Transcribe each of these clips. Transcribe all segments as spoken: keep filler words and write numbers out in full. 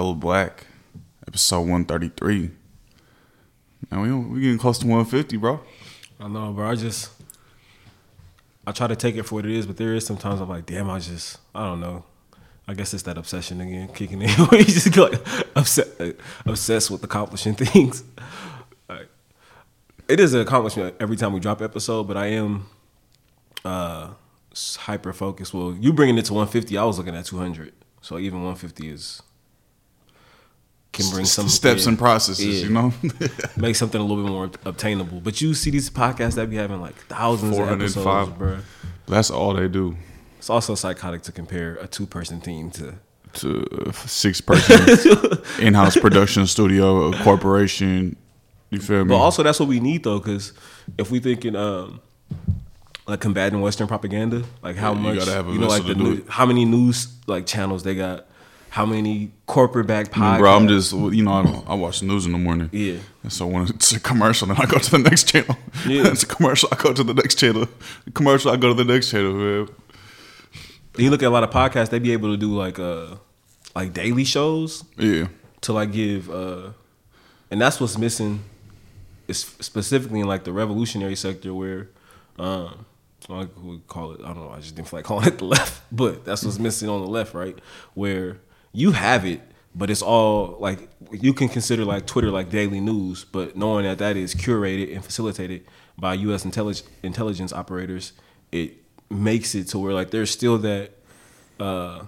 Hello Black, episode one thirty-three. Now we we getting close to one fifty, bro. I know, bro. I just I try to take it for what it is, but there is sometimes I'm like, damn, I just I don't know. I guess it's that obsession again kicking in. You just get like obsessed, like, obsessed with accomplishing things. Like, it is an accomplishment every time we drop episode, but I am uh, hyper focused. Well, you bringing it to one fifty, I was looking at two hundred, so even one fifty is can bring some steps in, and processes, yeah, you know, make something a little bit more obtainable. But you see these podcasts that be having like thousands of episodes, bro. That's all they do. It's also psychotic to compare a two-person team to... To a six-person in-house production studio, a corporation. You feel me? But also, that's what we need, though, because if we thinking, um, like, combating Western propaganda, like, how yeah, much... You gotta have a you know, like, the news, how many news, like, channels they got, how many corporate-backed podcasts... I mean, bro, I'm just... You know, I, don't, I watch the news in the morning. Yeah. And so when it's a commercial, then I go to the next channel. Yeah. It's a commercial, I go to the next channel. Commercial, I go to the next channel, man. You look at a lot of podcasts; they be able to do like uh, like daily shows, yeah, to like give, uh, and that's what's missing, is specifically in like the revolutionary sector where, um, like we call it, I don't know, I just didn't feel like calling it the left, but that's what's missing on the left, right? Where you have it, but it's all like you can consider like Twitter like daily news, but knowing that that is curated and facilitated by U S intellig- intelligence operators, it makes it to where like there's still that uh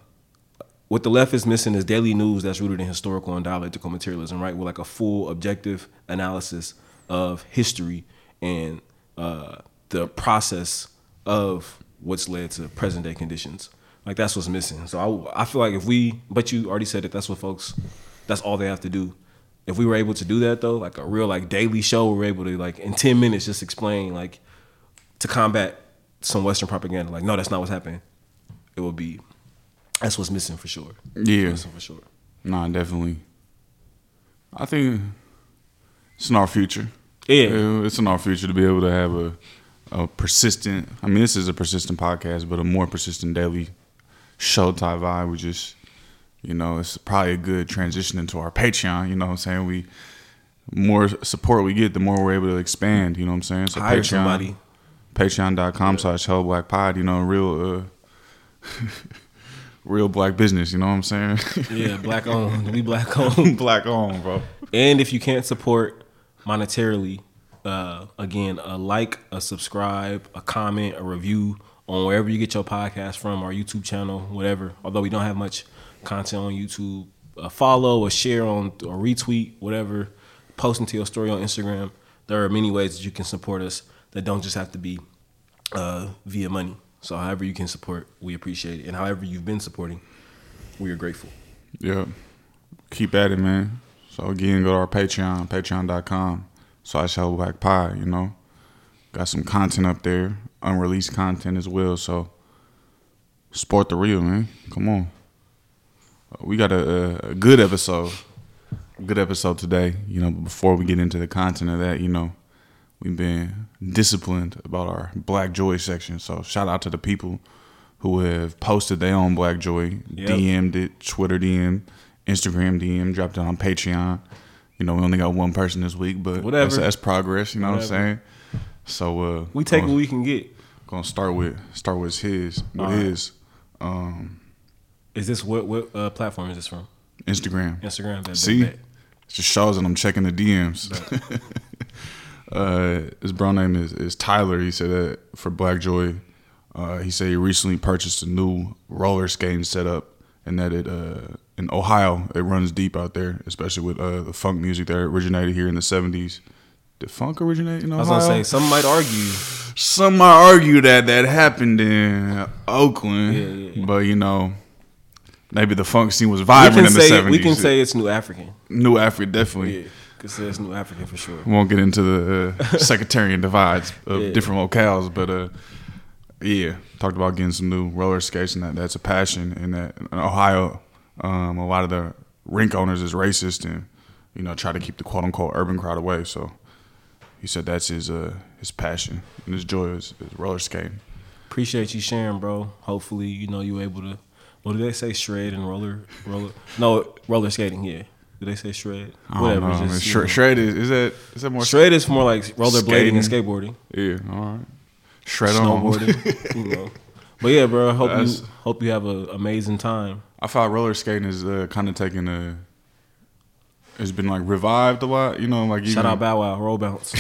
what the left is missing is daily news that's rooted in historical and dialectical materialism, right? With like a full objective analysis of history and uh the process of what's led to present day conditions. Like that's what's missing. So I, I feel like if we but you already said that that's what folks that's all they have to do. If we were able to do that though, like a real like daily show, we're able to like in ten minutes just explain like to combat some Western propaganda, like no, that's not what's happening. It will be, that's what's missing for sure. Yeah, missing for sure. Nah, definitely. I think it's in our future. Yeah, it's in our future to be able to have a a persistent. I mean, this is a persistent podcast, but a more persistent daily show type vibe. We just, you know, it's probably a good transition into our Patreon. You know what I'm saying? We more support we get, the more we're able to expand. You know what I'm saying? So hire Patreon, somebody. Patreon dot com yeah. slash Hello Black Pod, you know, real uh, real black business, you know what I'm saying? Yeah, black owned. We black owned. Black owned, bro. And if you can't support monetarily, uh, again, a like, a subscribe, a comment, a review on wherever you get your podcast from, our YouTube channel, whatever. Although we don't have much content on YouTube, a follow, a share on, or retweet, whatever. Posting to your story on Instagram. There are many ways that you can support us that don't just have to be uh, via money. So however you can support, we appreciate it. And however you've been supporting, we are grateful. Yeah. Keep at it, man. So again, go to our Patreon, patreon dot com. So I shall Black Pie, you know. Got some content up there, unreleased content as well. So support the real, man. Come on. We got a, a good episode. A good episode today. You know, before we get into the content of that, you know, we've been disciplined about our Black Joy section. So shout out to the people who have posted their own Black Joy, yep. D M'd it, Twitter D M, Instagram D M, dropped it on Patreon. You know, we only got one person this week, but whatever. That's, that's progress. You know Whatever. What I'm saying? So uh, we take gonna, what we can get. Gonna start with start with his. What right. is? Um, is this what what uh, platform is this from? Instagram. Instagram. That, See, that, that. It just shows that I'm checking the D Ms. Uh, his bro name is, is Tyler. He said that for Black Joy. Uh, he said he recently purchased a new roller skating setup, and that it uh, in Ohio it runs deep out there, especially with uh, the funk music that originated here in the seventies. Did funk originate in Ohio? I was gonna say some might argue. Some might argue that that happened in Oakland, yeah, yeah, yeah. But you know, maybe the funk scene was vibrant in the seventies. We can say it's New African. New African, definitely. Yeah. It's New African for sure. We won't get into the uh, sectarian divides of yeah. different locales, but uh, yeah, talked about getting some new roller skates, and that, that's a passion. And that in Ohio, um, a lot of the rink owners is racist, and you know, try to keep the quote unquote urban crowd away. So he said that's his uh, his passion and his joy is, is roller skating. Appreciate you sharing, bro. Hopefully, you know, you were able to Or do they say shred and roller roller? No, roller skating. Yeah. Do they say shred? I don't Whatever. Know. Just, Sh- you know. Shred is is that is that more shred is more like rollerblading and skateboarding. Yeah. All right. Shred snowboarding. On. You know. But yeah, bro. I hope That's, you hope you have an amazing time. I thought roller skating is uh, kind of taking a. It's been like revived a lot, you know. Like shout even, out Bow Wow, roll bounce.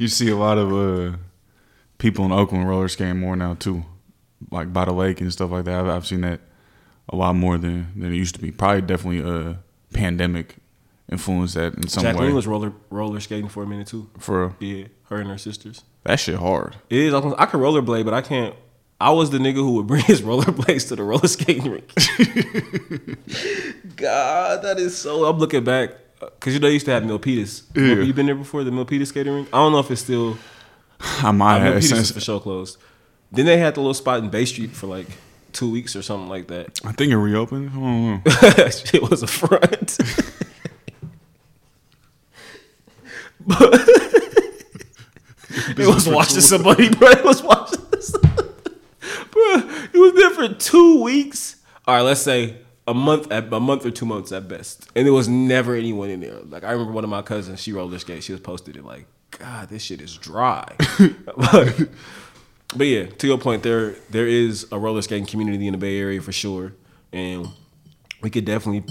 You see a lot of uh, people in Oakland roller skating more now too, like by the lake and stuff like that. I've, I've seen that a lot more than, than it used to be. Probably definitely a uh, pandemic influenced that in some Jacqueline way. Jacqueline was roller roller skating for a minute too. For yeah, her and her sisters. That shit hard. It is. I can, I can rollerblade, but I can't. I was the nigga who would bring his rollerblades to the roller skating rink. God, that is so... I'm looking back, because you know they used to have Milpitas. Yeah. Have you been there before, the Milpitas skating rink? I don't know if it's still... I might have. Milpitas for sure closed. Then they had the little spot in Bay Street for like two weeks or something like that. I think it reopened. I don't know. It was a front. But it was watching somebody, bro. It was watching somebody. It was there for two weeks. All right, let's say a month, at, a month or two months at best, and there was never anyone in there. Like I remember one of my cousins, she roller skated. She was posted it like, God, this shit is dry. but, but yeah, to your point, there there is a roller skating community in the Bay Area for sure, and we could definitely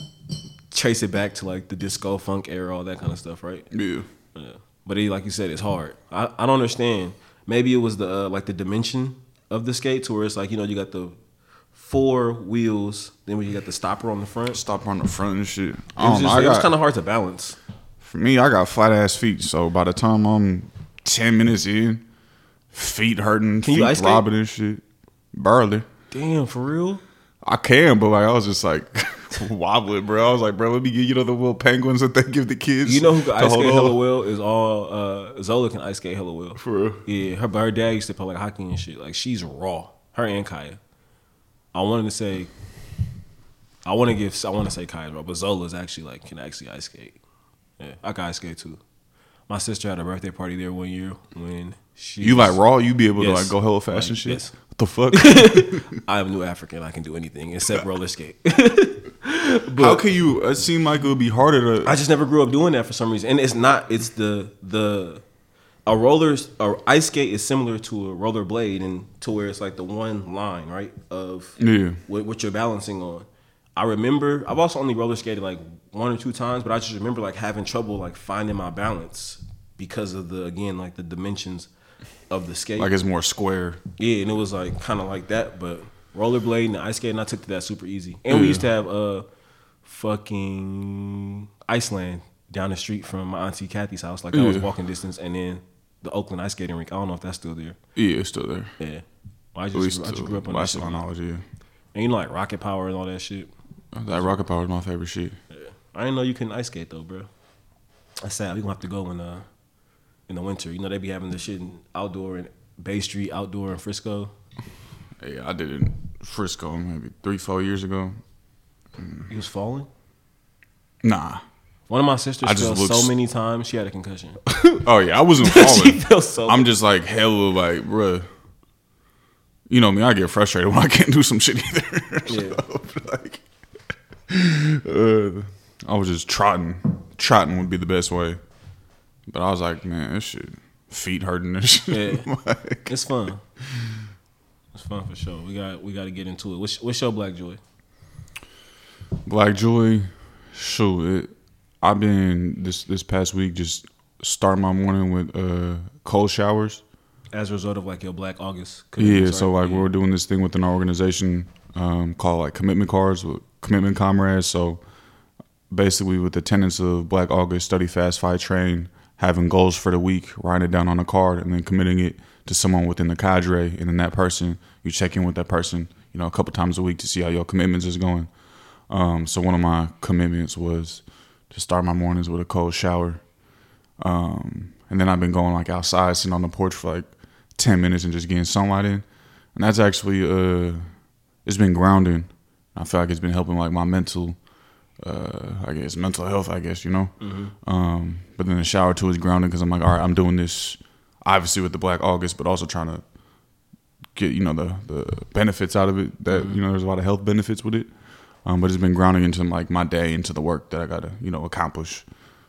trace it back to like the disco funk era, all that kind of stuff, right? Yeah. Yeah. But it, like you said, it's hard. I, I don't understand. Maybe it was the uh, like the dimension of the skate to where it's like, you know, you got the four wheels, then when you got the stopper on the front. Stopper on the front and shit. I don't it was, just, know, I it got, was kind of hard to balance. For me, I got flat ass feet, so by the time I'm ten minutes in, feet hurting, can feet throbbing and shit. Barely. Damn, for real? I can, but like I was just like wobbling, bro. I was like, bro, let me get you know the little penguins that they give the kids. You know who can ice skate hella well is all uh, Zola can ice skate hella well. For real? Yeah, her her dad used to play like hockey and shit. Like she's raw. Her and Kaya. I wanted to say, I want to give, I want to say Kaya's raw, but Zola's actually like can actually ice skate. Yeah, I can ice skate too. My sister had a birthday party there one year when she. You was, like raw? You be able yes, to like go hella fast like, and shit. Yes. The fuck? I am a new African. I can do anything except roller skate. But how can you? It seemed like it would be harder to. I just never grew up doing that for some reason, and it's not. It's the the a roller or ice skate is similar to a roller blade, and to where it's like the one line right of yeah. what, what you're balancing on. I remember I've also only roller skated like one or two times, but I just remember like having trouble like finding my balance because of the again like the dimensions of the skate. Like it's more square. Yeah, and it was like kind of like that, but rollerblade and ice skating, I took to that super easy. And yeah. we used to have a fucking Iceland down the street from my auntie Kathy's house. Like yeah. I was walking distance, and then the Oakland ice skating rink. I don't know if that's still there. Yeah, it's still there. Yeah, well, I just I just grew up on that shit. Knowledge, yeah. And you know, like rocket power and all that shit. That rocket power is my favorite shit. Yeah, I didn't know you couldn't ice skate though, bro. That's sad. We gonna have to go in uh in the winter. You know they be having this shit in outdoor in Bay Street, outdoor in Frisco. Hey, I did it in Frisco maybe three, four years ago. You was falling? Nah. One of my sisters I fell so s- many times, she had a concussion. Oh, yeah, I wasn't falling. She fell so I'm just like, hella, like, bruh. You know me, I get frustrated when I can't do some shit either. Yeah. So, like, uh, I was just trotting. Trotting would be the best way. But I was like, man, this shit, feet hurting and shit. Yeah. Like, it's fun. It's fun for sure. We got we got to get into it. What's, what's your Black Joy? Black Joy, shoot, it, I've been this this past week just starting my morning with uh, cold showers. As a result of like your Black August. Yeah, so like yeah. we're doing this thing within our organization um, called like commitment cards with commitment comrades. So basically, with the tenets of Black August, study, fast, fight, train, having goals for the week, writing it down on a card, and then committing it to someone within the cadre, and then that person you check in with that person, you know, a couple times a week to see how your commitments is going. Um, so one of my commitments was to start my mornings with a cold shower. Um, and then I've been going like outside, sitting on the porch for like ten minutes and just getting sunlight in. And that's actually, uh, it's been grounding. I feel like it's been helping like my mental, uh, I guess, mental health, I guess, you know. Mm-hmm. Um, but then the shower too is grounding because I'm like, all right, I'm doing this obviously with the Black August, but also trying to get, you know, the, the benefits out of it. That, you know, there's a lot of health benefits with it. Um, but it's been grounding into like my day, into the work that I gotta, you know, accomplish.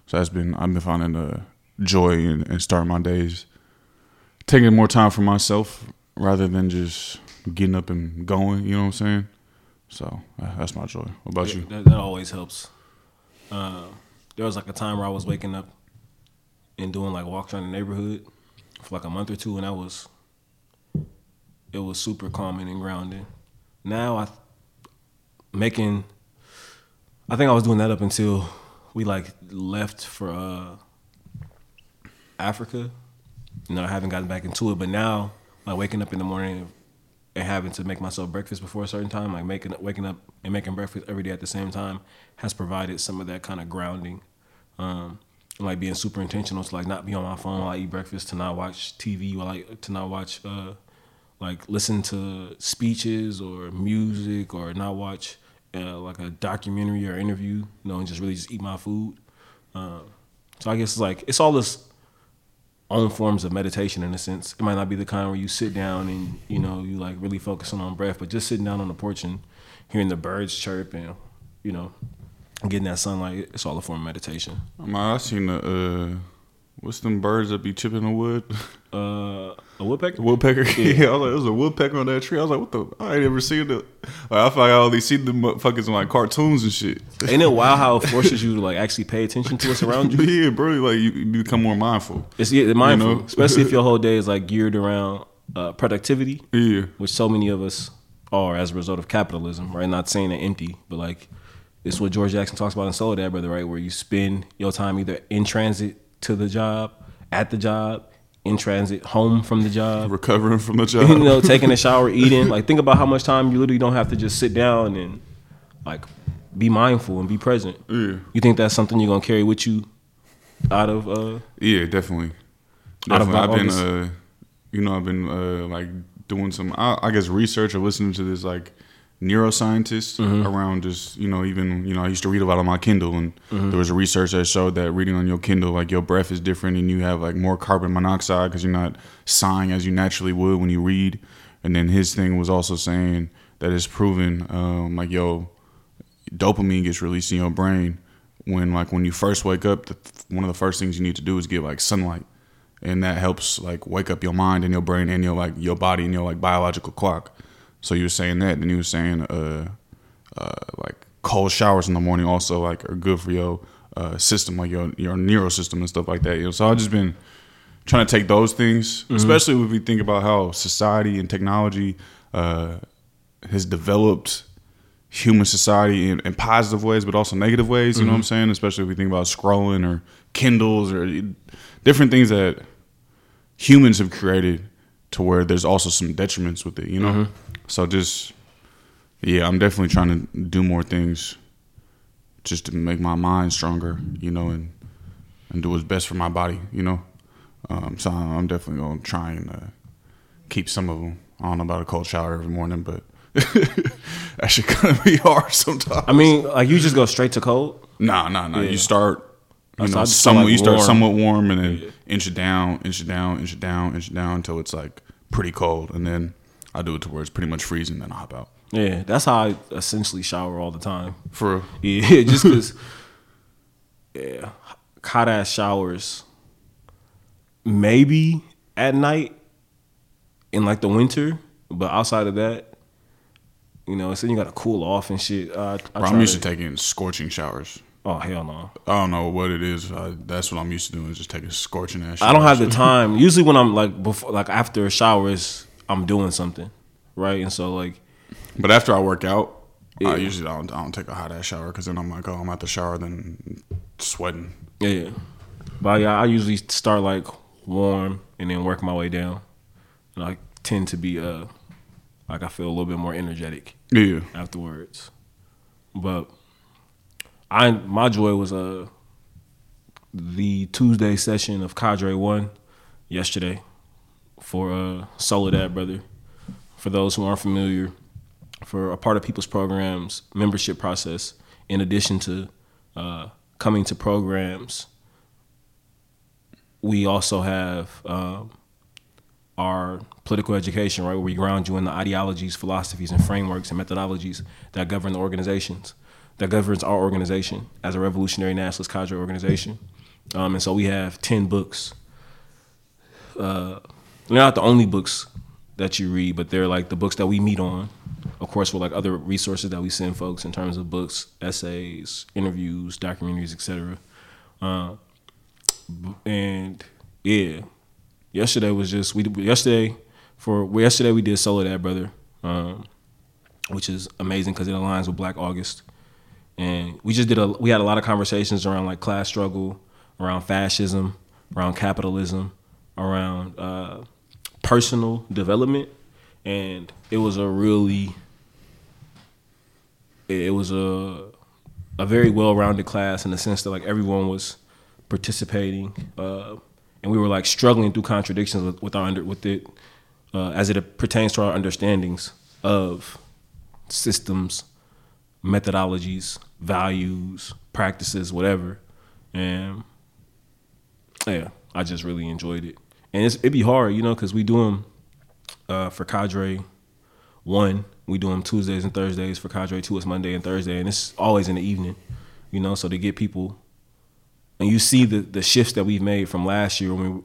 So that's been, I've been finding the joy in, in starting my days, taking more time for myself rather than just getting up and going. You know what I'm saying? So uh, that's my joy. What about yeah, you? That, that always helps. Uh, there was like a time where I was waking up and doing like walks around the neighborhood for like a month or two, and I was, it was super calming and grounding. Now I. Making, I think I was doing that up until we like left for uh, Africa. You know, I haven't gotten back into it, but now like waking up in the morning and having to make myself breakfast before a certain time, like making waking up and making breakfast every day at the same time, has provided some of that kind of grounding. Um, like being super intentional to like not be on my phone while I eat breakfast, to not watch T V, while I, to not watch uh, like listen to speeches or music, or not watch. Uh, like a documentary or interview, you know, and just really just eat my food. Uh, so I guess it's like, it's all this own forms of meditation in a sense. It might not be the kind where you sit down and, you know, you like really focusing on breath, but just sitting down on the porch and hearing the birds chirp and, you know, getting that sunlight, it's all a form of meditation. I've seen the, uh, what's them birds that be chipping the wood? Uh, a woodpecker? A woodpecker. Yeah. yeah, I was like, there's a woodpecker on that tree. I was like, what the? I ain't ever seen it. Like, I feel like I only see them motherfuckers in like cartoons and shit. Ain't it wild how it forces you to like actually pay attention to what's around you? Yeah, bro. Like you, you become more mindful. It's yeah, mindful, you know? Especially if your whole day is like geared around uh, productivity. Yeah, which so many of us are as a result of capitalism, right? Not saying they're empty, but like it's what George Jackson talks about in Soledad Brother, right? Where you spend your time either in transit to the job, at the job, in transit, home from the job, recovering from the job, you know, taking a shower, eating. Like, think about how much time you literally don't have to just sit down and like be mindful and be present. Yeah, you think that's something you're gonna carry with you out of? Uh, yeah, definitely. definitely. Out of I've been, uh, you know, I've been uh, like doing some, I, I guess, research or listening to this like neuroscientists mm-hmm. around just, you know, even, you know, I used to read a lot on my Kindle, and mm-hmm. there was a research that showed that reading on your Kindle, like your breath is different and you have like more carbon monoxide because you're not sighing as you naturally would when you read. And then his thing was also saying that it's proven um, like, yo, dopamine gets released in your brain when like when you first wake up, the, one of the first things you need to do is get like sunlight. And that helps like wake up your mind and your brain and your like your body and your like biological clock. So you were saying that, and you were saying uh, uh, like cold showers in the morning also like are good for your uh, system, like your your neural system and stuff like that. You know, so I've just been trying to take those things, mm-hmm. especially when we think about how society and technology uh, has developed human society in, in positive ways, but also negative ways. You mm-hmm. know what I'm saying? Especially if we think about scrolling or Kindles or different things that humans have created, to where there's also some detriments with it, you know? Mm-hmm. So just, yeah, I'm definitely trying to do more things just to make my mind stronger, you know, and and do what's best for my body, you know? Um, so I'm definitely going to try and uh, keep some of them. I don't know about a cold shower every morning, but that shit kind of be hard sometimes. I mean, like you just go straight to cold? Nah, nah, nah. Yeah. You start... You know, somewhat, like you start somewhat warm and then yeah. inch it down, inch it down, inch it down, inch it down until it's like pretty cold. And then I do it to where it's pretty much freezing, then I hop out. Yeah, that's how I essentially shower all the time. For real? Yeah, just because yeah, hot ass showers, maybe at night in like the winter, but outside of that, you know, it's then you got to cool off and shit. Uh, I Bro, I'm used to, to taking scorching showers. Oh, hell no. I don't know what it is. I, that's what I'm used to doing, is just taking scorching ass showers. I don't have the time. Usually when I'm like before, like after showers, I'm doing something, right? And so like... But after I work out, yeah. I usually don't, I don't take a hot ass shower, because then I'm like, oh, I'm at the shower, then sweating. Yeah, yeah. But yeah, I usually start like warm and then work my way down. And I tend to be, uh, like I feel a little bit more energetic yeah. afterwards. But... I my joy was uh, the Tuesday session of Cadre One yesterday for uh, Soledad Brother. For those who aren't familiar, for a part of People's Programs membership process, in addition to uh, coming to programs, we also have um, our political education, right, where we ground you in the ideologies, philosophies, and frameworks and methodologies that govern the organizations, that governs our organization as a revolutionary nationalist cadre organization. Um, and so we have ten books. Uh, they're not the only books that you read, but they're like the books that we meet on. Of course, we're like other resources that we send folks in terms of books, essays, interviews, documentaries, et cetera. Uh, and yeah, yesterday was just we yesterday for well, yesterday we did Soledad Brother, um, which is amazing because it aligns with Black August, and we just did a we had a lot of conversations around like class struggle, around fascism, around capitalism, around uh, personal development. And it was a really, it was a a very well-rounded class in the sense that like everyone was participating, uh, and we were like struggling through contradictions with, with our under with it uh, as it pertains to our understandings of systems, methodologies, values, practices, whatever. And yeah, I just really enjoyed it, and it's, it'd be hard, you know, because we do them. Uh, for Cadre one, we do them Tuesdays and Thursdays. For Cadre two, it's Monday and Thursday, and it's always in the evening, you know, so to get people. And you see the, the shifts that we've made from last year, when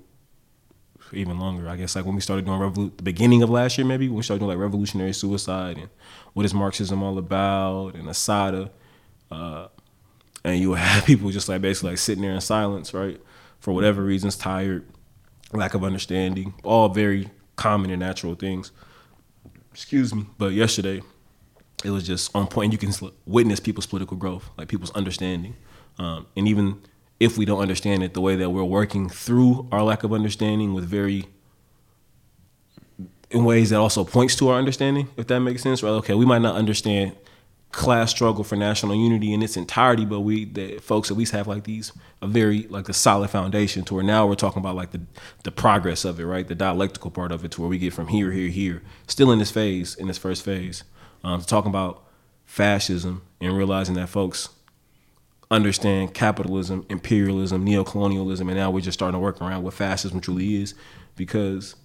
we, even longer, I guess, like when we started doing, revolu- the beginning of last year maybe, when we started doing like revolutionary suicide and what is Marxism all about and Asada. Uh, and you have people just like basically like sitting there in silence, right, for whatever reasons, tired, lack of understanding, all very common and natural things. Excuse me. But yesterday, it was just on point. You can witness people's political growth, like people's understanding. Um, and even if we don't understand it, the way that we're working through our lack of understanding with very, in ways that also points to our understanding, if that makes sense, right? Okay, we might not understand class struggle for national unity in its entirety, but we, the folks, at least have like these, a very, like a solid foundation to where now we're talking about like the, the progress of it, right? The dialectical part of it, to where we get from here, here, here, still in this phase, in this first phase, um, to talking about fascism and realizing that folks understand capitalism, imperialism, neocolonialism, and now we're just starting to work around what fascism truly is, because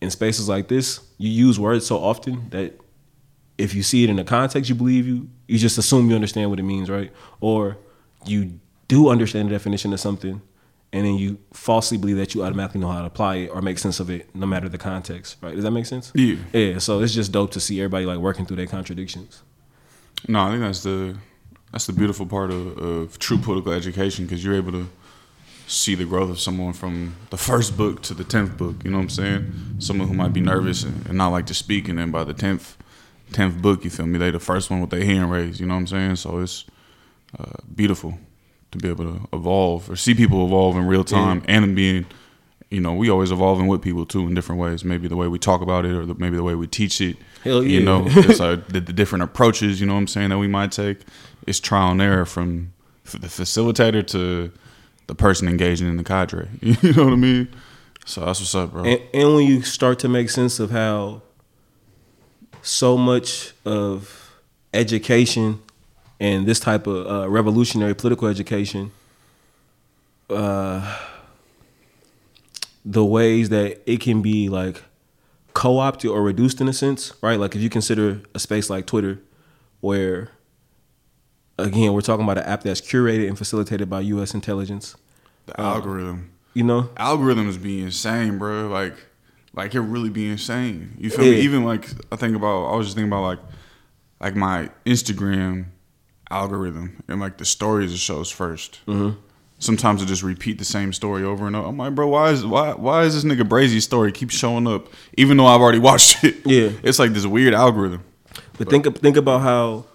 in spaces like this, you use words so often that if you see it in the context, you believe you, you just assume you understand what it means, right? Or you do understand the definition of something, and then you falsely believe that you automatically know how to apply it or make sense of it, no matter the context, right? Does that make sense? Yeah. Yeah, so it's just dope to see everybody, like, working through their contradictions. No, I think that's the that's the beautiful part of, of true political education, because you're able to see the growth of someone from the first book to the tenth book, you know what I'm saying? Someone who might be nervous and, and not like to speak, and then by the tenth tenth book, you feel me, they the first one with their hand raised, you know what I'm saying? So it's uh, beautiful to be able to evolve or see people evolve in real time, yeah. And being, you know, we always evolving with people too in different ways. Maybe the way we talk about it, or the, maybe the way we teach it. Hell yeah. You know, it's like the, the different approaches, you know what I'm saying, that we might take. It's trial and error from the facilitator to the person engaging in the cadre. You know what I mean? So that's what's up, bro. And, and when you start to make sense of how so much of education and this type of uh, revolutionary political education, uh, the ways that it can be like co-opted or reduced in a sense, right? Like if you consider a space like Twitter, where, again, we're talking about an app that's curated and facilitated by U S intelligence. The algorithm. Uh, you know? Algorithms be insane, bro. Like... Like, it really be insane. You feel yeah. me? Even, like, I think about, I was just thinking about, like, like my Instagram algorithm and, like, the stories it shows first. Mm-hmm. Sometimes it just repeat the same story over and over. I'm like, bro, why is why why is this nigga Brazy's story keep showing up, even though I've already watched it? Yeah. It's like this weird algorithm. But, but think think about how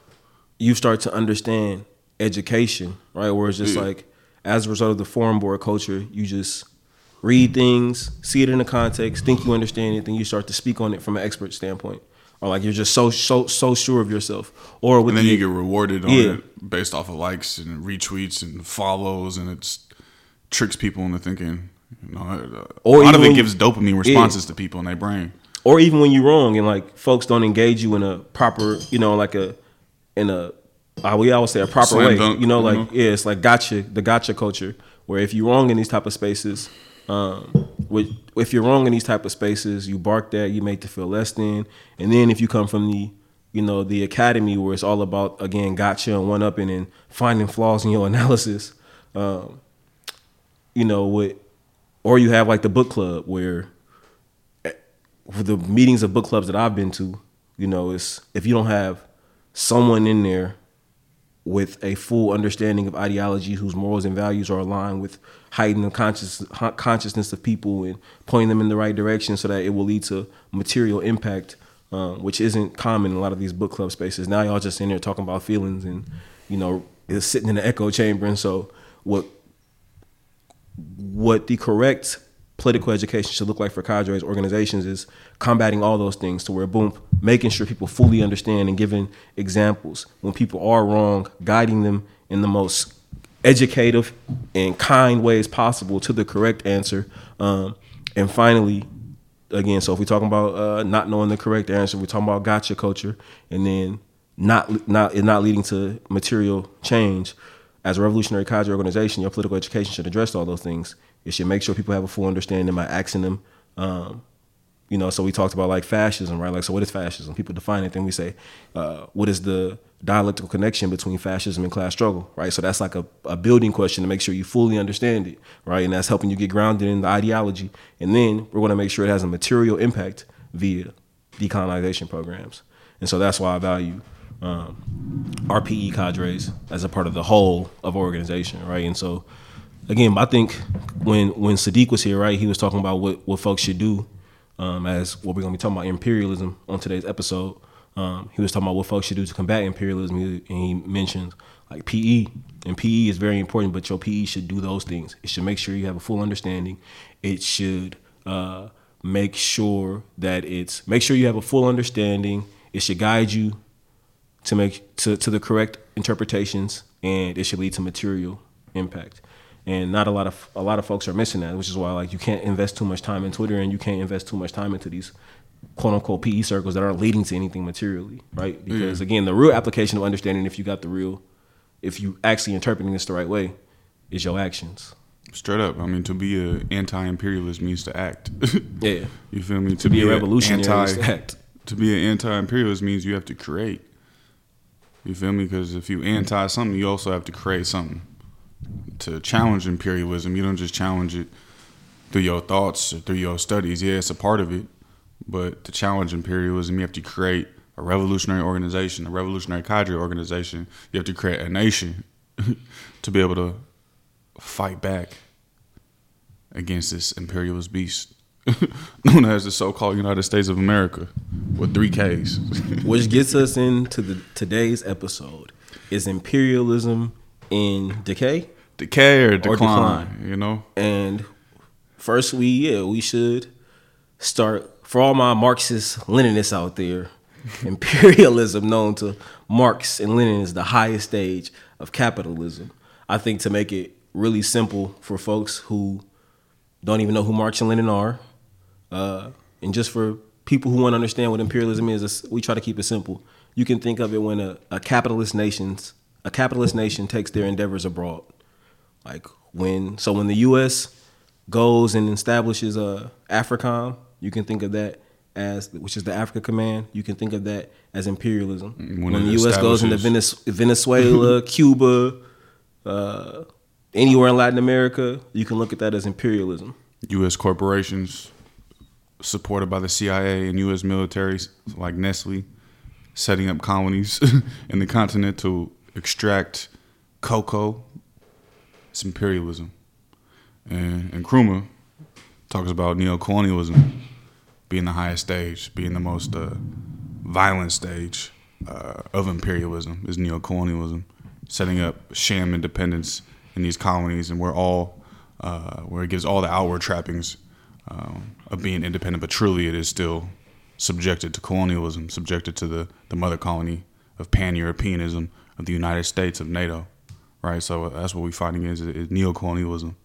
you start to understand education, right? Where it's just, yeah. like, as a result of the forum board culture, you just... read things, see it in the context, think you understand it, then you start to speak on it from an expert standpoint. Or like you're just so so so sure of yourself. Or with And then the, you get rewarded on yeah. it based off of likes and retweets and follows, and it tricks people into thinking. You know, or a lot of it gives dopamine responses yeah. to people in their brain. Or even when you're wrong and like folks don't engage you in a proper, you know, like a, in a, I would always say a proper Slam way. Dunk, you know, like, you know? Yeah, it's like gotcha, the gotcha culture, where if you're wrong in these type of spaces, Um, with, if you're wrong in these type of spaces, you barked at, you make to feel less than. And then if you come from the, you know, the academy where it's all about, again, gotcha and one-upping and finding flaws in your analysis, um, you know, with, or you have like the book club where the meetings of book clubs that I've been to, you know, it's if you don't have someone in there with a full understanding of ideology whose morals and values are aligned with heightening the conscious, consciousness of people and pointing them in the right direction so that it will lead to material impact, um, which isn't common in a lot of these book club spaces. Now y'all just in there talking about feelings and, you know, it's sitting in the echo chamber. And so what what the correct political education should look like for cadres, organizations, is combating all those things to where, boom, making sure people fully understand and giving examples. When people are wrong, guiding them in the most educative and kind ways possible to the correct answer. Um, and finally, again, so if we're talking about uh, not knowing the correct answer, we're talking about gotcha culture, and then not not it not leading to material change. As a revolutionary cadre organization, your political education should address all those things. It should make sure people have a full understanding by asking them, um, you know, so we talked about like fascism, right? Like, so what is fascism? People define it, then we say, uh, what is the dialectical connection between fascism and class struggle, right? So that's like a, a building question to make sure you fully understand it, right? And that's helping you get grounded in the ideology. And then we're gonna make sure it has a material impact via decolonization programs. And so that's why I value um, R P E cadres as a part of the whole of organization, right? And so, again, I think when when Sadiq was here, right, he was talking about what, what folks should do um, as what we're going to be talking about imperialism on today's episode. Um, he was talking about what folks should do to combat imperialism, and he mentioned like P E. And P E is very important, but your P E should do those things. It should make sure you have a full understanding. It should uh, make sure that it's, make sure you have a full understanding. It should guide you to make to, to the correct interpretations, and it should lead to material impact. And not a lot of a lot of folks are missing that, which is why like you can't invest too much time in Twitter, and you can't invest too much time into these quote unquote P E circles that aren't leading to anything materially, right? Because mm. again, the real application of understanding, if you got the real, if you actually interpreting this the right way, is your actions. Straight up, I mean, to be an anti-imperialist means to act. Yeah, you feel me? To, to be, be a revolutionary anti, means to act. To be an anti-imperialist means you have to create. You feel me? Because if you anti something, you also have to create something. To challenge imperialism, you don't just challenge it through your thoughts or through your studies. Yeah, it's a part of it, but to challenge imperialism, you have to create a revolutionary organization, a revolutionary cadre organization. You have to create a nation to be able to fight back against this imperialist beast known as the so-called United States of America, with three Ks. Which gets us into the today's episode. Is imperialism in decay? Decay or decline, or decline, you know? And first, we, yeah, we should start, for all my Marxist Leninists out there, imperialism, known to Marx and Lenin, is the highest stage of capitalism. I think, to make it really simple for folks who don't even know who Marx and Lenin are, uh, and just for people who want to understand what imperialism is, we try to keep it simple. You can think of it when a, a capitalist nation's, a capitalist nation takes their endeavors abroad. Like when, so when the U S goes and establishes a AFRICOM, you can think of that as, which is the Africa Command, you can think of that as imperialism. When, when the U S goes into Venezuela, Cuba, uh, anywhere in Latin America, you can look at that as imperialism. U S corporations supported by the C I A and U S militaries like Nestle setting up colonies in the continent to extract cocoa. It's imperialism. And, and Nkrumah talks about neo-colonialism being the highest stage, being the most uh, violent stage uh, of imperialism, is neo-colonialism, setting up sham independence in these colonies, and where all, uh, where it gives all the outward trappings um, of being independent, but truly it is still subjected to colonialism, subjected to the, the mother colony of pan-Europeanism, of the United States, of NATO. Right, so that's what we're fighting is, is neocolonialism.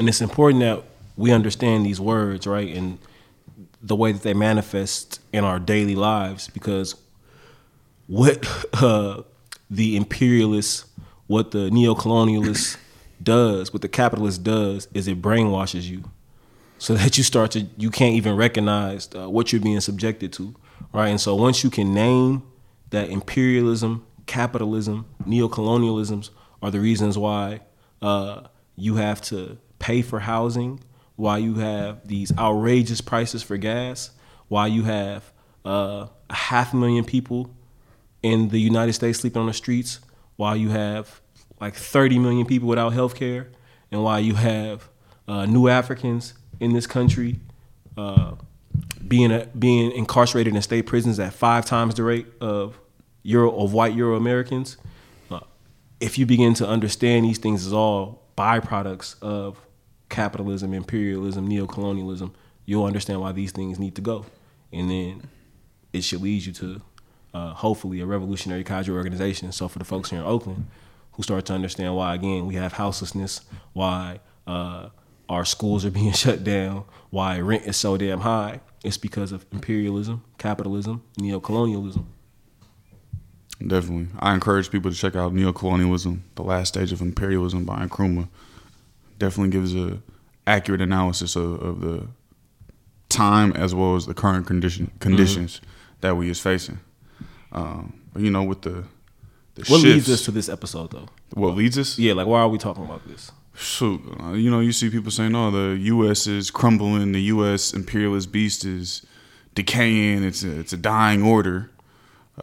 And it's important that we understand these words, right, and the way that they manifest in our daily lives, because what uh, the imperialist, what the neocolonialist does, what the capitalist does, is it brainwashes you. so that you start to, you can't even recognize uh, what you're being subjected to, right? And so once you can name that imperialism, capitalism, neocolonialisms are the reasons why uh, you have to pay for housing, why you have these outrageous prices for gas, why you have uh, a half million people in the United States sleeping on the streets, why you have like thirty million people without health care, and why you have uh, new Africans in this country uh, being a, being incarcerated in state prisons at five times the rate of Euro of white Euro Americans. Uh, if you begin to understand these things as all byproducts of capitalism, imperialism, neocolonialism, you'll understand why these things need to go. And then it should lead you to, uh, hopefully, a revolutionary cadre organization. So for the folks here in Oakland who start to understand why, again, we have houselessness, why uh, our schools are being shut down, why rent is so damn high, it's because of imperialism, capitalism, neocolonialism. Definitely. I encourage people to check out Neocolonialism, The Last Stage of Imperialism by Nkrumah. Definitely gives a accurate analysis of, of the time as well as the current condition conditions mm-hmm. that we is facing. Um, but you know, with the, the what shifts, leads us to this episode though? What like, leads us? Yeah, like why are we talking about this? Shoot, uh, you know, you see people saying, "Oh, the U S is crumbling. The U S imperialist beast is decaying. It's a, it's a dying order."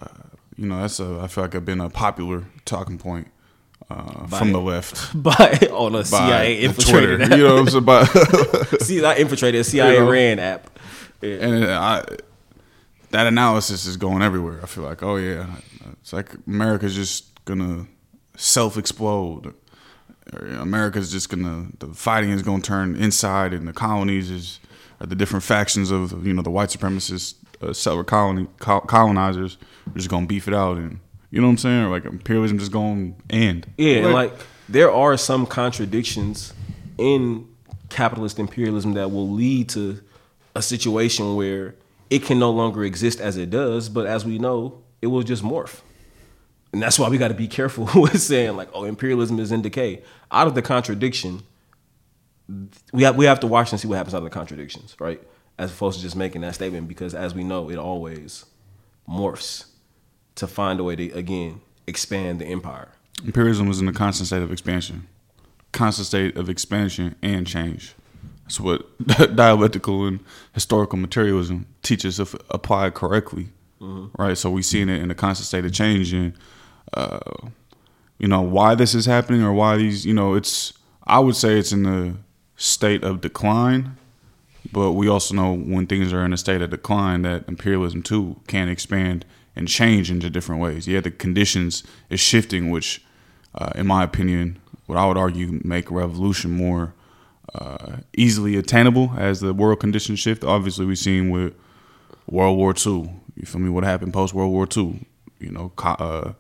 Uh, you know, that's a I feel like I've been a popular talking point. Uh, from it. The left, by on a C I A infiltrated app. You know what I'm saying? By see, I infiltrated C I A you know? Ran app, yeah. And I, that analysis is going everywhere. I feel like, oh yeah, it's like America's just gonna self explode. America's just gonna the fighting is gonna turn inside, and the colonies is or the different factions of you know the white supremacist uh, settler colony co- colonizers are just gonna beef it out and. You know what I'm saying? Or like imperialism just going to end. Yeah, like, like there are some contradictions in capitalist imperialism that will lead to a situation where it can no longer exist as it does, but as we know, it will just morph. And that's why we got to be careful with saying like, oh, imperialism is in decay. Out of the contradiction, we have, we have to watch and see what happens out of the contradictions, right? As opposed to just making that statement because as we know, it always morphs. To find a way to, again, expand the empire. Imperialism is in a constant state of expansion. Constant state of expansion and change. That's what dialectical and historical materialism teaches if applied correctly. Mm-hmm. Right? So we've seen it in a constant state of change. And, uh, you know, why this is happening or why these, you know, it's, I would say it's in a state of decline. But we also know when things are in a state of decline that imperialism, too, can expand and change into different ways. Yeah, the conditions is shifting, which, uh, in my opinion, what I would argue make revolution more uh, easily attainable as the world conditions shift. Obviously, we've seen with World War Two. You feel me? What happened post World War Two? You know, co- uh,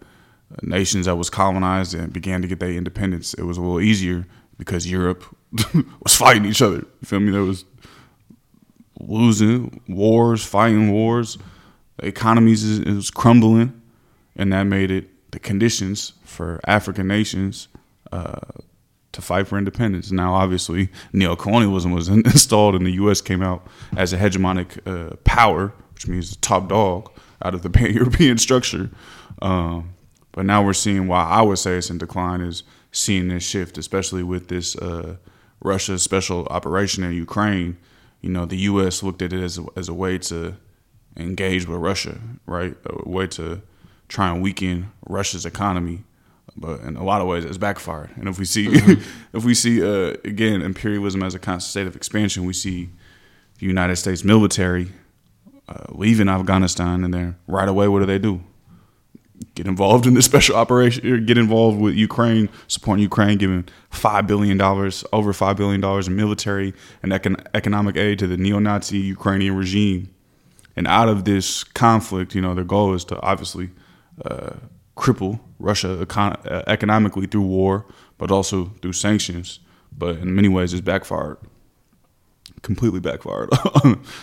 nations that was colonized and began to get their independence. It was a little easier because Europe was fighting each other. You feel me? There was losing wars, fighting wars. The economies is, is crumbling, and that made it the conditions for African nations uh, to fight for independence. Now, obviously, neocolonialism was installed, and the U S came out as a hegemonic uh, power, which means the top dog out of the pan-European structure. Um, but now we're seeing why I would say it's in decline is seeing this shift, especially with this uh, Russia special operation in Ukraine. You know, the U S looked at it as a, as a way to engage with Russia, right? A way to try and weaken Russia's economy, but in a lot of ways, it's backfired. And if we see, mm-hmm. if we see uh, again imperialism as a constant state of expansion, we see the United States military uh, leaving Afghanistan, and then right away, what do they do? Get involved in this special operation, or get involved with Ukraine, supporting Ukraine, giving five billion dollars, over five billion dollars in military and econ- economic aid to the neo-Nazi Ukrainian regime. And out of this conflict, you know, their goal is to obviously uh, cripple Russia econ- uh, economically through war, but also through sanctions. But in many ways, it's backfired, completely backfired.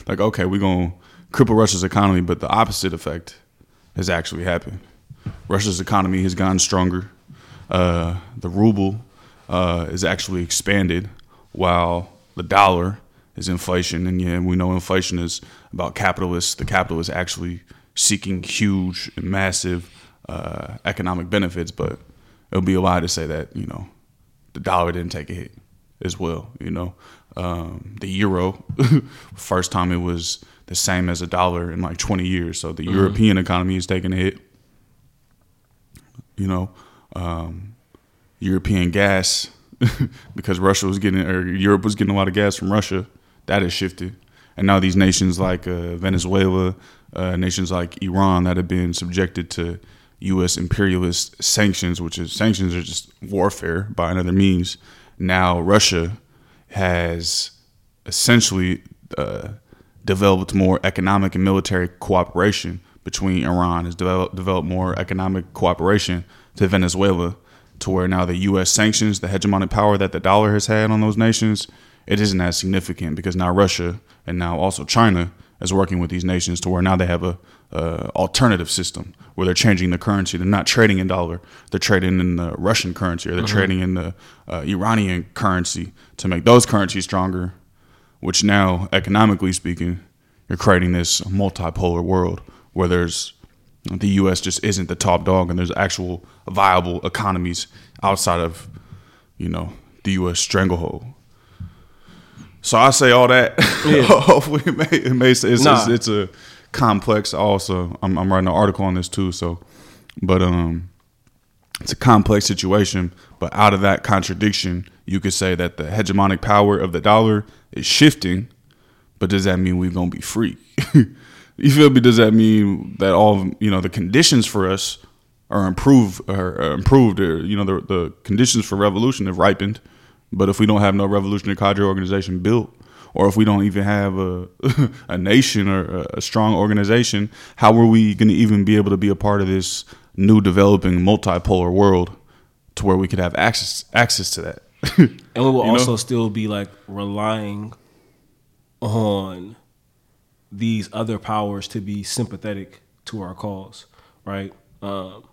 Like, okay, we're going to cripple Russia's economy, but the opposite effect has actually happened. Russia's economy has gotten stronger. Uh, the ruble uh, is actually expanded, while the dollar is inflation. And yeah, we know inflation is about capitalists, the capitalists actually seeking huge and massive uh, economic benefits, but it would be a lie to say that, you know, the dollar didn't take a hit as well, you know. Um, the euro, first time it was the same as a dollar in like twenty years. So the mm-hmm. European economy is taking a hit, you know. Um, European gas, because Russia was getting, or Europe was getting a lot of gas from Russia, that has shifted. And now these nations like uh, Venezuela, uh, nations like Iran that have been subjected to U S imperialist sanctions, which is sanctions are just warfare by another means. Now Russia has essentially uh, developed more economic and military cooperation between Iran, has developed, developed more economic cooperation to Venezuela, to where now the U S sanctions, the hegemonic power that the dollar has had on those nations, it isn't as significant, because now Russia and now also China is working with these nations, to where now they have a uh, alternative system where they're changing the currency. They're not trading in dollar. They're trading in the Russian currency, or they're mm-hmm. trading in the uh, Iranian currency to make those currencies stronger, which now, economically speaking, you're creating this multipolar world where there's the U S just isn't the top dog, and there's actual viable economies outside of, you know, the U S stranglehold. So I say all that. Yeah. Hopefully, it may, it may it's, nah. it's it's a complex. Also, I'm, I'm writing an article on this too. So, but um, it's a complex situation. But out of that contradiction, you could say that the hegemonic power of the dollar is shifting. But does that mean we're gonna be free? You feel me? Does that mean that all, you know, the conditions for us are improved, or, or improved, or, you know, the, the conditions for revolution have ripened? But if we don't have no revolutionary cadre organization built, or if we don't even have a a nation or a strong organization, how are we going to even be able to be a part of this new developing multipolar world to where we could have access access to that? And we will also know? still be like relying on these other powers to be sympathetic to our cause, right? Um,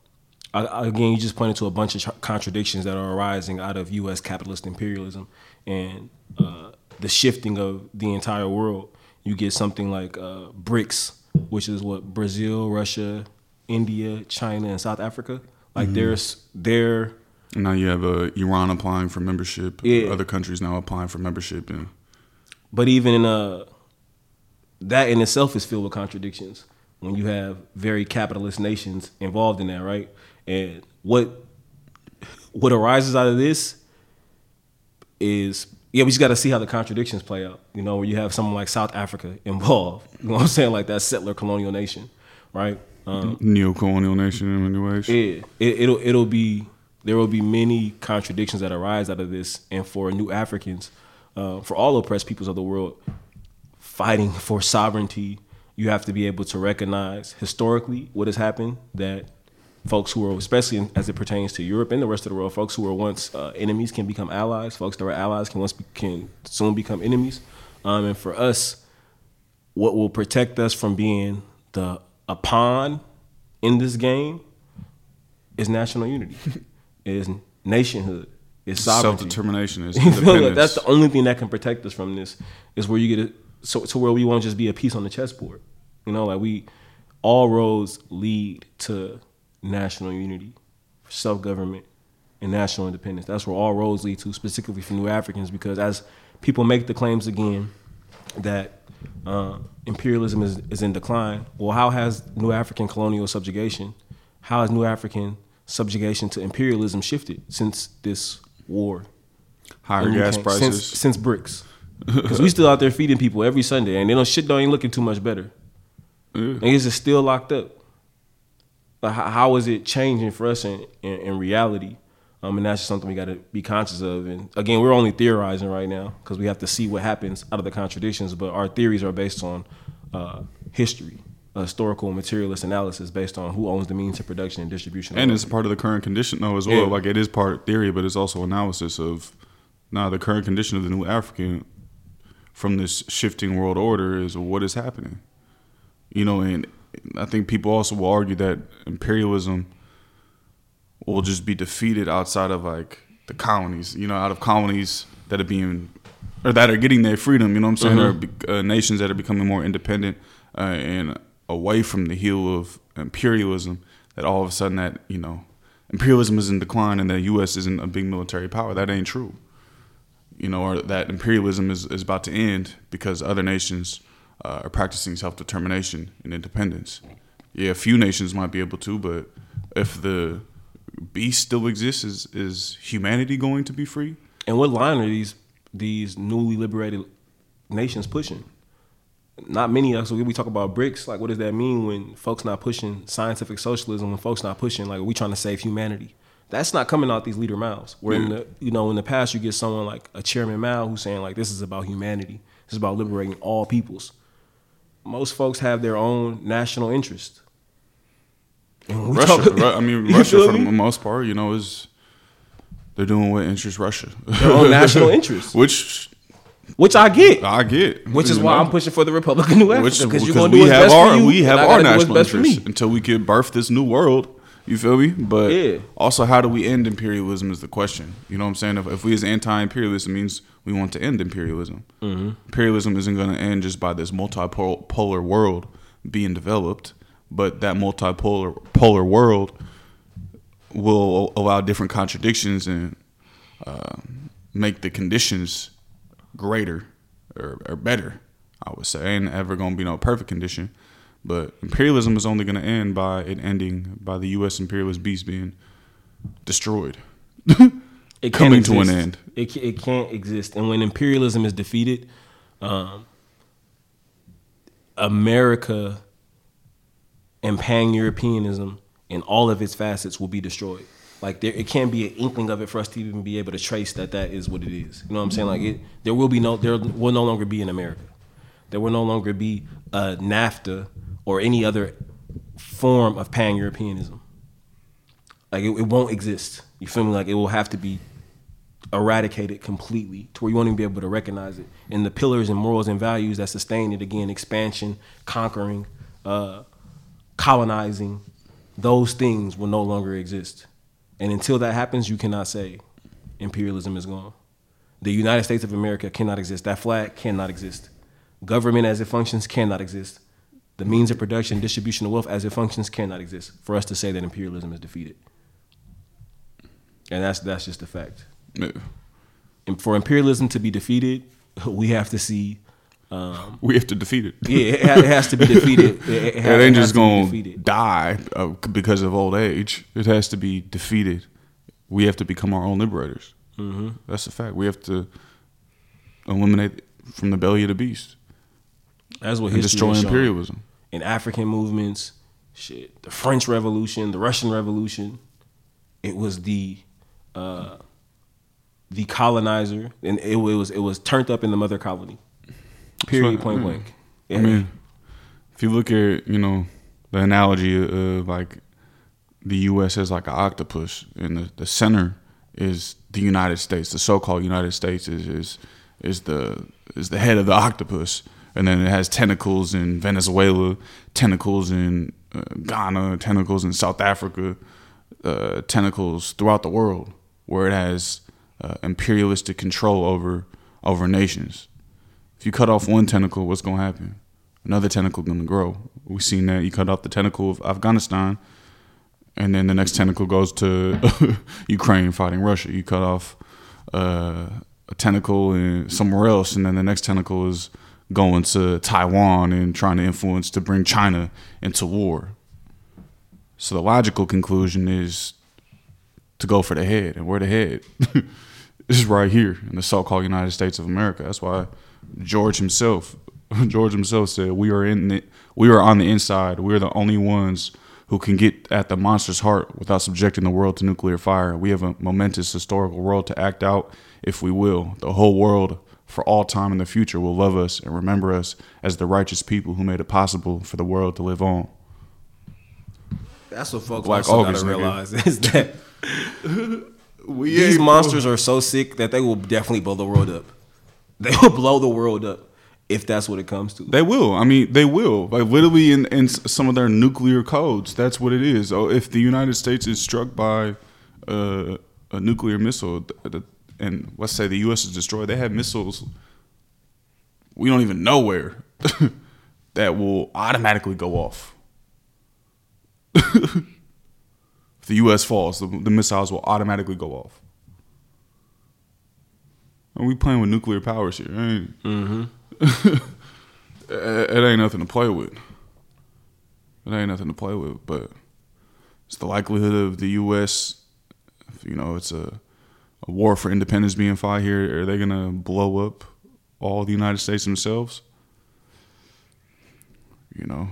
I, again, you just pointed to a bunch of tra- contradictions that are arising out of U S capitalist imperialism and uh, the shifting of the entire world. You get something like uh, BRICS, which is what, Brazil, Russia, India, China, and South Africa. Like mm-hmm. there's there. Now you have uh, Iran applying for membership. Yeah. Other countries now applying for membership. Yeah. But even uh, that in itself is filled with contradictions when you have very capitalist nations involved in that, right? And what what arises out of this is, yeah, we just got to see how the contradictions play out. You know, where you have someone like South Africa involved, you know what I'm saying, like that settler colonial nation, right? Um, Neo-colonial nation in many ways. Yeah, it, it'll it'll be there will be many contradictions that arise out of this, and for new Africans, uh, for all oppressed peoples of the world, fighting for sovereignty, you have to be able to recognize historically what has happened, that folks who are, especially as it pertains to Europe and the rest of the world, folks who were once uh, enemies can become allies. Folks that were allies can once be, can soon become enemies. Um, and for us, what will protect us from being the a pawn in this game is national unity, is nationhood, is sovereignty, self-determination, is independence. That's the only thing that can protect us from this. Is where you get it, so to where we won't just be a piece on the chessboard. You know, like we all roads lead to national unity, self-government, and national independence. That's where all roads lead to, specifically for new Africans, because as people make the claims again that uh, imperialism is, is in decline, well, how has new African colonial subjugation, how has new African subjugation to imperialism shifted since this war? Higher gas came, prices. Since, since BRICS. Because we still out there feeding people every Sunday, and they don't, shit don't ain't looking too much better. Mm. Niggas is still locked up. But how is it changing for us in, in, in reality? Um, and that's just something we got to be conscious of. And again, we're only theorizing right now because we have to see what happens out of the contradictions. But our theories are based on uh, history, a historical materialist analysis based on who owns the means of production and distribution. And it's part of the current condition, though, as well. Yeah. Like it is part theory, but it's also analysis of now the current condition of the new African from this shifting world order is what is happening. You know, and I think people also will argue that imperialism will just be defeated outside of like the colonies, you know, out of colonies that are being or that are getting their freedom, you know what I'm saying? Mm-hmm. There are uh, nations that are becoming more independent uh, and away from the heel of imperialism, that all of a sudden that, you know, imperialism is in decline and the U S isn't a big military power. That ain't true. You know, or that imperialism is, is about to end because other nations uh, are practicing self-determination and independence. Yeah, a few nations might be able to, but if the beast still exists, is, is humanity going to be free? And what line are these these newly liberated nations pushing? Not many of us. We talk about BRICS. Like, what does that mean when folks not pushing scientific socialism? When folks not pushing, like, are we trying to save humanity? That's not coming out these leader mouths. Where yeah. in the you know in the past you get someone like a Chairman Mao who's saying like this is about humanity. This is about liberating all peoples. Most folks have their own national interest. Russia, talk, I mean, Russia for me? the most part, you know, is they're doing what interests Russia. Their own national interest. Which, which I get. I get. Which is why know? I'm pushing for the Republic of New Africa, because you're going to do what's best our, for you. We have our national interest until we can birth this new world. You feel me? But yeah. also, how do we end imperialism is the question. You know what I'm saying? If, if we is anti-imperialist, it means we want to end imperialism. Mm-hmm. Imperialism isn't going to end just by this multipolar world being developed. But that multipolar polar world will allow different contradictions and uh, make the conditions greater or, or better, I would say. Ain't ever going to be no perfect condition. But imperialism is only going to end by it ending, by the U S imperialist beast being destroyed. It Coming exist. to an end. It, it can't exist. And when imperialism is defeated, um, America... and pan-Europeanism in all of its facets will be destroyed. Like, there, it can't be an inkling of it for us to even be able to trace that that is what it is. You know what I'm saying? Like, it, there will be no, there will no longer be an America. There will no longer be a NAFTA or any other form of pan-Europeanism. Like, it, it won't exist. You feel me? Like, it will have to be eradicated completely to where you won't even be able to recognize it. And the pillars and morals and values that sustain it, again, expansion, conquering, uh, colonizing, those things will no longer exist. And until that happens, you cannot say imperialism is gone. The United States of America cannot exist. That flag cannot exist. Government as it functions cannot exist. The means of production, distribution of wealth as it functions cannot exist for us to say that imperialism is defeated. And that's that's just a fact. Yeah. And for imperialism to be defeated, we have to see Um, we have to defeat it. Yeah, it has to be defeated. It, it, has, it ain't just going to die uh, because of old age. It has to be defeated. We have to become our own liberators. Mm-hmm. That's a fact. We have to eliminate from the belly of the beast. That's what and history destroy is showing. Imperialism. In African movements, shit, the French Revolution, the Russian Revolution, it was the uh, the colonizer, and it, it was it was turned up in the mother colony. Period, so, point I mean, blank. Yeah. I mean, if you look at, you know, the analogy of like the U S as like an octopus, and the, the center is the United States. The so-called United States is, is is the is the head of the octopus, and then it has tentacles in Venezuela, tentacles in uh, Ghana, tentacles in South Africa, uh, tentacles throughout the world, where it has uh, imperialistic control over over nations. If you cut off one tentacle, what's going to happen? Another tentacle going to grow. We've seen that. You cut off the tentacle of Afghanistan, and then the next tentacle goes to Ukraine fighting Russia. You cut off uh, a tentacle in somewhere else, and then the next tentacle is going to Taiwan and trying to influence to bring China into war. So the logical conclusion is to go for the head. And where the head? This is right here in the so-called United States of America. That's why George himself, George himself said, "We are in the, we are on the inside. We are the only ones who can get at the monster's heart without subjecting the world to nuclear fire. We have a momentous historical role to act out, if we will. The whole world, for all time in the future, will love us and remember us as the righteous people who made it possible for the world to live on." That's what folks Black August, gotta realize is that we these monsters are so sick that they will definitely blow the world up. They will blow the world up if that's what it comes to. They will. I mean, they will. Like, literally in, in some of their nuclear codes, that's what it is. Oh, if the United States is struck by uh, a nuclear missile, and let's say the U S is destroyed, they have missiles we don't even know where, that will automatically go off. If the U S falls, the, the missiles will automatically go off. And we playing with nuclear powers here, ain't mm-hmm. it? It ain't nothing to play with. It ain't nothing to play with, but it's the likelihood of the U S, you know, it's a, a war for independence being fought here. Are they going to blow up all the United States themselves? You know,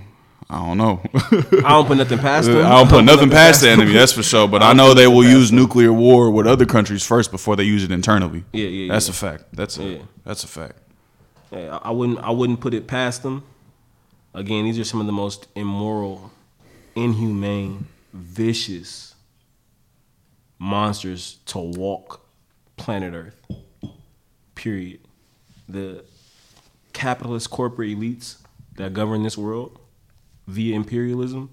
I don't know. I don't put nothing past them. I don't, I don't put nothing past the enemy, that's for sure. But I, I know they will use them. nuclear war with other countries first before they use it internally. Yeah, yeah, that's yeah. a fact. That's a yeah. that's a fact. Hey, I wouldn't I wouldn't put it past them. Again, these are some of the most immoral, inhumane, vicious monsters to walk planet Earth. Period. The capitalist corporate elites that govern this world via imperialism,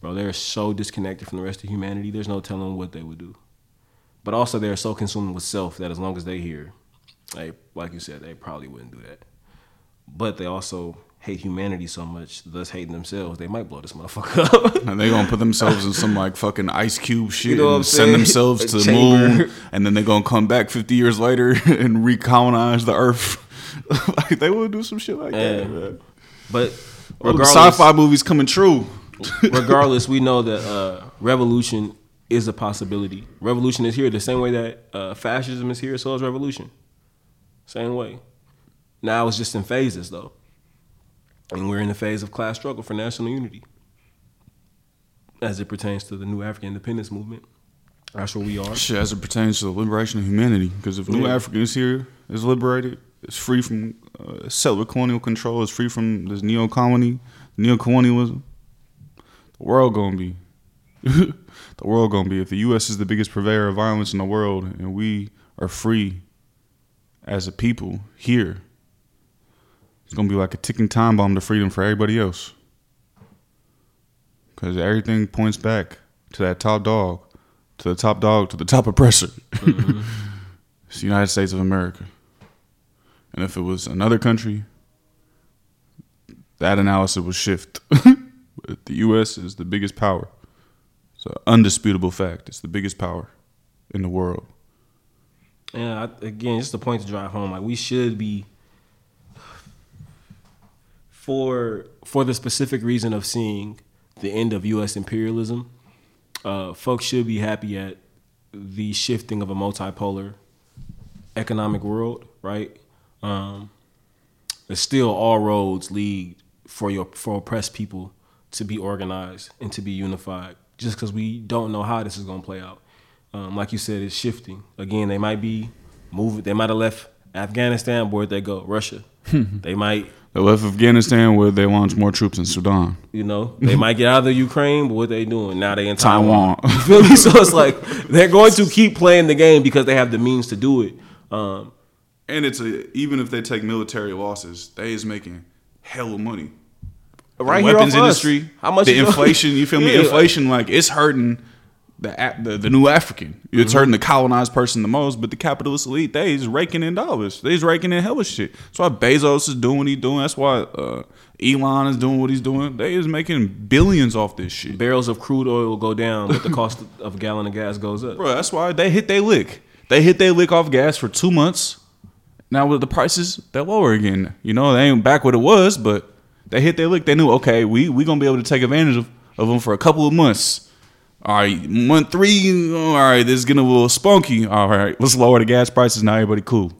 bro, they're so disconnected from the rest of humanity, there's no telling what they would do. But also they're so consumed with self that as long as they here, they, like you said, they probably wouldn't do that. But they also hate humanity so much, thus hating themselves, they might blow this motherfucker up. And they gonna put themselves in some like fucking Ice Cube shit, you know, and send themselves to the moon, and then they gonna come back fifty years later and recolonize the earth. Like they would do some shit like yeah. that, man. But regardless, sci-fi movies coming true. Regardless, we know that uh, revolution is a possibility. Revolution is here the same way that uh, fascism is here, so is revolution. Same way. Now it's just in phases though. And we're in the phase of class struggle for national unity as it pertains to the new African independence movement. That's where we are. Shit, as it pertains to the liberation of humanity. Because if yeah. new Africa is here, is liberated, is free from uh, settler colonial control, is free from this neo-colony, neo-colonialism, the world gonna be. The world gonna be. If the U S is the biggest purveyor of violence in the world and we are free as a people here, it's going to be like a ticking time bomb to freedom for everybody else. Because everything points back to that top dog, to the top dog, to the top oppressor. Mm-hmm. It's the United States of America. And if it was another country, that analysis would shift. But the U S is the biggest power. It's an undisputable fact. It's the biggest power in the world. Yeah, I, again, just the point to drive home. Like, we should be... For for the specific reason of seeing the end of U S imperialism, uh, folks should be happy at the shifting of a multipolar economic world, right? Um, it's still all roads lead for your for oppressed people to be organized and to be unified, just because we don't know how this is going to play out. Um, like you said, it's shifting. Again, they might be moving. They might have left Afghanistan. Where'd they go? Russia. They might... They left Afghanistan where they launched more troops in Sudan. You know, they might get out of the Ukraine, but what they doing? Now they in Taiwan. Taiwan. You feel me? So it's like, they're going to keep playing the game because they have the means to do it. Um, and it's a, even if they take military losses, they is making hell of money. Right the here weapons industry, us. How much the inflation, you feel me? Yeah. Inflation, like, it's hurting the, the, the new African. It's mm-hmm. hurting the colonized person the most, but the capitalist elite, they is raking in dollars. They is raking in hellish shit. That's why Bezos is doing what he's doing. That's why uh, Elon is doing what he's doing. They is making billions off this shit. Barrels of crude oil go down, but the cost of a gallon of gas goes up. Bro, that's why they hit their lick. They hit their lick off gas for two months. Now with the prices, they're lower again. You know, they ain't back what it was, but they hit their lick. They knew, okay, we we gonna be able to take advantage of, of them for a couple of months. All right, month three, all right, this is getting a little spunky. All right, let's lower the gas prices. Now everybody cool.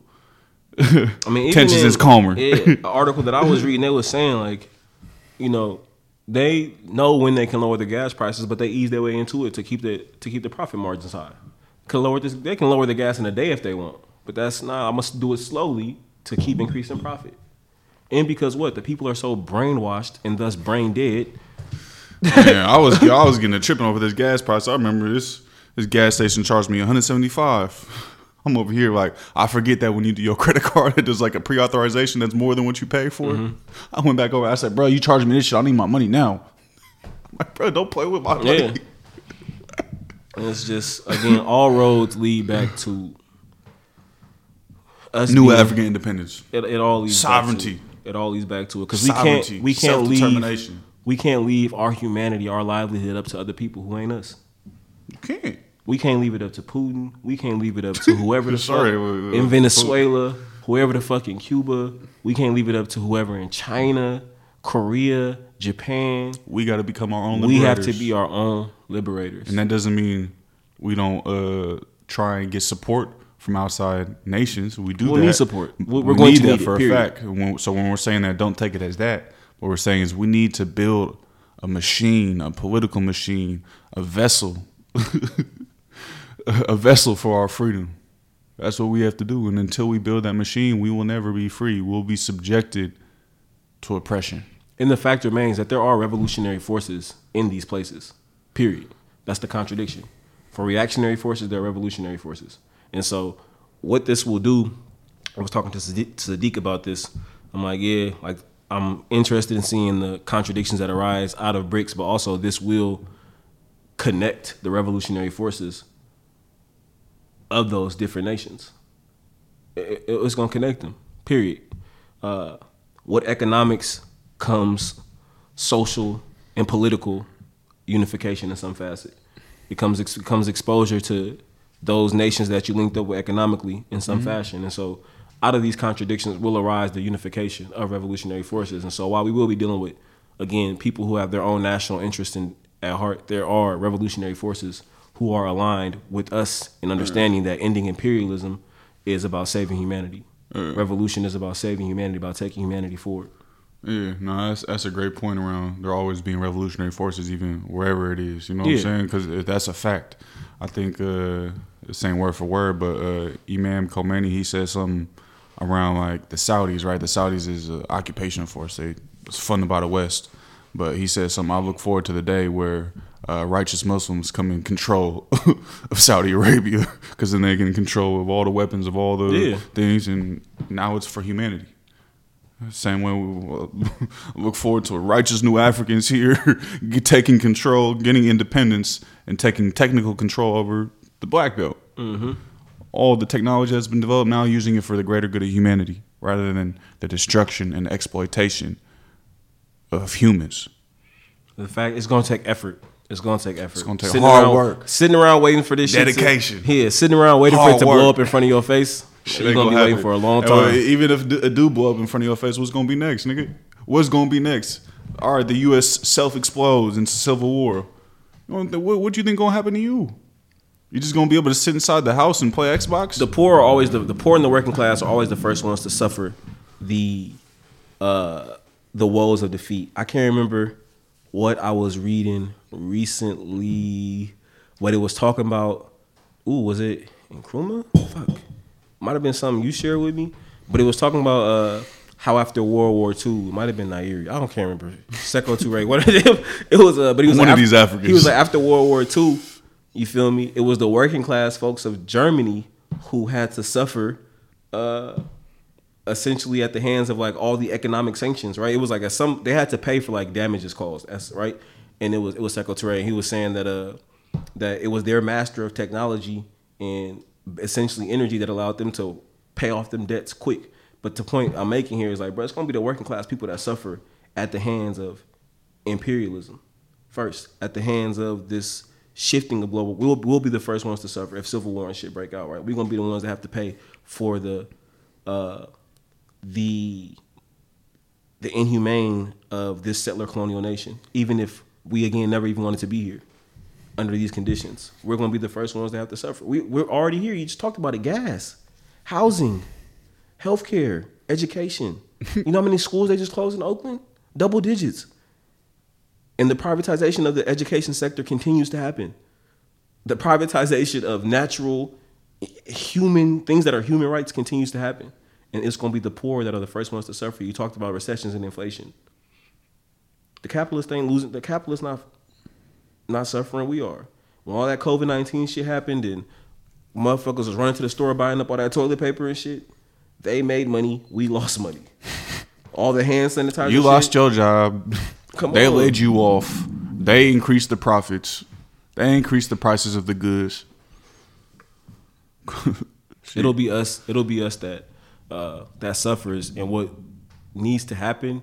I mean, tensions in, is calmer. Yeah, an article that I was reading, they was saying, like, you know, they know when they can lower the gas prices, but they ease their way into it to keep the to keep the profit margins high. Can lower this, they can lower the gas in a day if they want, but that's not. I must do it slowly to keep increasing profit. And because what? The people are so brainwashed and thus brain dead. Man, I was I was getting a tripping over this gas price. I remember this this gas station charged me one hundred seventy-five dollars. I'm over here like, I forget that when you do your credit card, there's like a pre-authorization that's more than what you pay for. Mm-hmm. I went back over. I said, bro, you charged me this shit. I need my money now. I'm like, bro, don't play with my yeah. money. It's just, again, all roads lead back to us new being, African independence. It, it all leads sovereignty. Back to, it all leads back to it because we can't we can't leave we can't leave our humanity, our livelihood up to other people who ain't us. You can't. We can't leave it up to Putin. We can't leave it up to whoever the fuck in Venezuela, whoever the fuck in Cuba. We can't leave it up to whoever in China, Korea, Japan. We got to become our own liberators. We have to be our own liberators. And that doesn't mean we don't uh, try and get support from outside nations. We do we'll that. We need support. We're we going need to need that for it, a fact. When, so when we're saying that, don't take it as that. What we're saying is we need to build a machine, a political machine, a vessel. A vessel for our freedom. That's what we have to do. And until we build that machine, we will never be free. We'll be subjected to oppression. And the fact remains that there are revolutionary forces in these places. Period. That's the contradiction. For reactionary forces, there are revolutionary forces. And so what this will do, I was talking to Sadiq about this. I'm like, yeah, like I'm interested in seeing the contradictions that arise out of BRICS, but also this will connect the revolutionary forces of those different nations. It, it, it's going to connect them, period. Uh, what economics comes social and political unification in some facet. It comes, it comes exposure to those nations that you linked up with economically in some mm-hmm. fashion. And so out of these contradictions will arise the unification of revolutionary forces. And so while we will be dealing with, again, people who have their own national interest in, at heart, there are revolutionary forces who are aligned with us in understanding that ending imperialism is about saving humanity. Uh, Revolution is about saving humanity, about taking humanity forward. Yeah, no, that's, that's a great point around there always being revolutionary forces, even wherever it is. You know what yeah. I'm saying? Because that's a fact. I think, uh, same word for word, but uh, Imam Khomeini, he said something around like the Saudis, right? The Saudis is an occupational force. They, it's funded by the West. But he said something, I look forward to the day where Uh, righteous Muslims come in control of Saudi Arabia because then they can control of all the weapons of all the yeah. things, and now it's for humanity. Same way we uh, look forward to righteous new Africans here taking control, getting independence, and taking technical control over the black belt. Mm-hmm. All the technology that's been developed now, using it for the greater good of humanity rather than the destruction and exploitation of humans. The fact it's going to take effort. It's going to take effort. It's going to take sitting hard around, work. Sitting around waiting for this shit. Dedication. To, yeah, sitting around waiting hard for it to work. Blow up in front of your face. Shit you're going to be happen. Waiting for a long time. Hey, even if it do blow up in front of your face, what's going to be next, nigga? What's going to be next? All right, the U S self-explodes into civil war. What do you think going to happen to you? You're just going to be able to sit inside the house and play Xbox? The poor are always the, the poor and the working class are always the first ones to suffer the uh, the woes of defeat. I can't remember what I was reading recently, what it was talking about. Ooh, was it Nkrumah? Fuck. Might have been something you shared with me. But it was talking about uh, how after World War Two, it might have been Nigeria. I don't can't remember. Seko Toure, one of them. It was, uh, but he was one like, of after, these Africans. He was like, after World War Two, you feel me? It was the working class folks of Germany who had to suffer uh, essentially at the hands of like all the economic sanctions, right? It was like a, some they had to pay for like damages caused, right? And it was it was Seko Toure. He was saying that uh that it was their master of technology and essentially energy that allowed them to pay off them debts quick. But the point I'm making here is like, bro, it's gonna be the working class people that suffer at the hands of imperialism first, at the hands of this shifting of global. We'll we'll be the first ones to suffer if civil war and shit break out, right? We're gonna be the ones that have to pay for the uh the the inhumane of this settler colonial nation, even if we, again, never even wanted to be here under these conditions. We're going to be the first ones that have to suffer. We, we're already here. You just talked about it. Gas, housing, healthcare, education. You know how many schools they just closed in Oakland? Double digits. And the privatization of the education sector continues to happen. The privatization of natural, human, things that are human rights continues to happen. And it's going to be the poor that are the first ones to suffer. You talked about recessions and inflation. The capitalist thing losing, the capitalist not not suffering, we are. When all that COVID nineteen shit happened and motherfuckers was running to the store buying up all that toilet paper and shit, they made money, we lost money. All the hand sanitizer You shit, lost your job. Come they on. Laid you off. They increased the profits. They increased the prices of the goods. It'll be us. It'll be us that uh, that suffers. And what needs to happen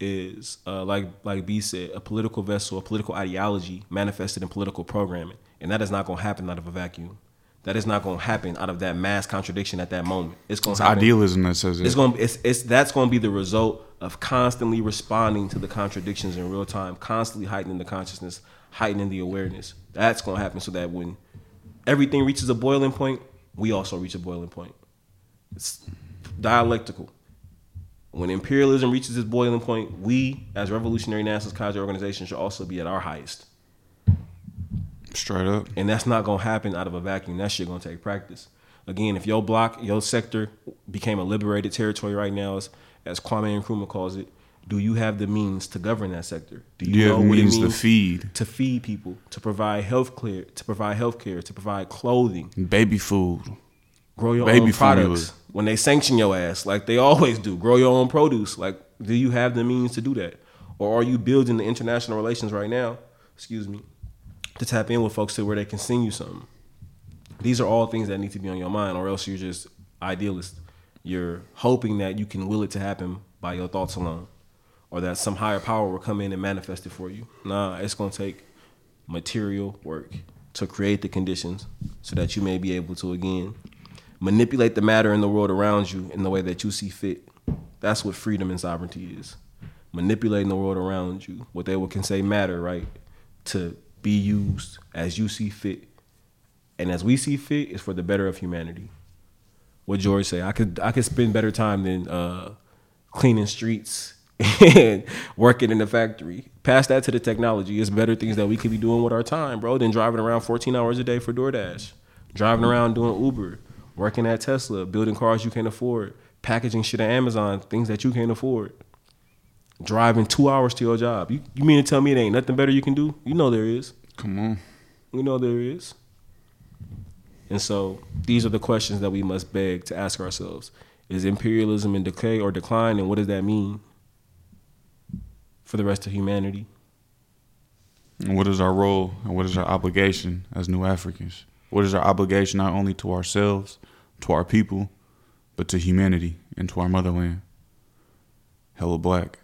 is, uh, like like B said, a political vessel, a political ideology manifested in political programming. And that is not going to happen out of a vacuum. That is not going to happen out of that mass contradiction at that moment. It's going to happen. It's idealism that says it. It's going. It's it's that's going to be the result of constantly responding to the contradictions in real time, constantly heightening the consciousness, heightening the awareness. That's going to happen so that when everything reaches a boiling point, we also reach a boiling point. It's dialectical. When imperialism reaches its boiling point, we, as revolutionary nationalist cadre organizations, should also be at our highest. Straight up. And that's not going to happen out of a vacuum. That shit going to take practice. Again, if your block, your sector became a liberated territory right now, as, as Kwame Nkrumah calls it, do you have the means to govern that sector? Do you, you know have what means it means to feed? To feed people, to provide health care, to provide health care, to provide clothing. Baby food. Grow your Baby own products. Food. When they sanction your ass, like they always do, grow your own produce. Like, do you have the means to do that? Or are you building the international relations right now, excuse me, to tap in with folks to where they can send you something? These are all things that need to be on your mind, or else you're just idealist. You're hoping that you can will it to happen by your thoughts alone, or that some higher power will come in and manifest it for you. Nah, it's going to take material work to create the conditions so that you may be able to, again, manipulate the matter in the world around you in the way that you see fit. That's what freedom and sovereignty is. Manipulating the world around you, what they would can say matter, right? To be used as you see fit. And as we see fit is for the better of humanity. What George say, I could I could spend better time than uh, cleaning streets and working in the factory. Pass that to the technology. It's better things that we could be doing with our time, bro, than driving around fourteen hours a day for DoorDash, driving around doing Uber, working at Tesla, building cars you can't afford, packaging shit at Amazon, things that you can't afford, driving two hours to your job. You, you mean to tell me it ain't nothing better you can do? You know there is. Come on. You know there is. And so these are the questions that we must beg to ask ourselves. Is imperialism in decay or decline, and what does that mean for the rest of humanity? And what is our role and what is our obligation as new Africans? What is our obligation not only to ourselves, to our people, but to humanity and to our motherland? Hella black.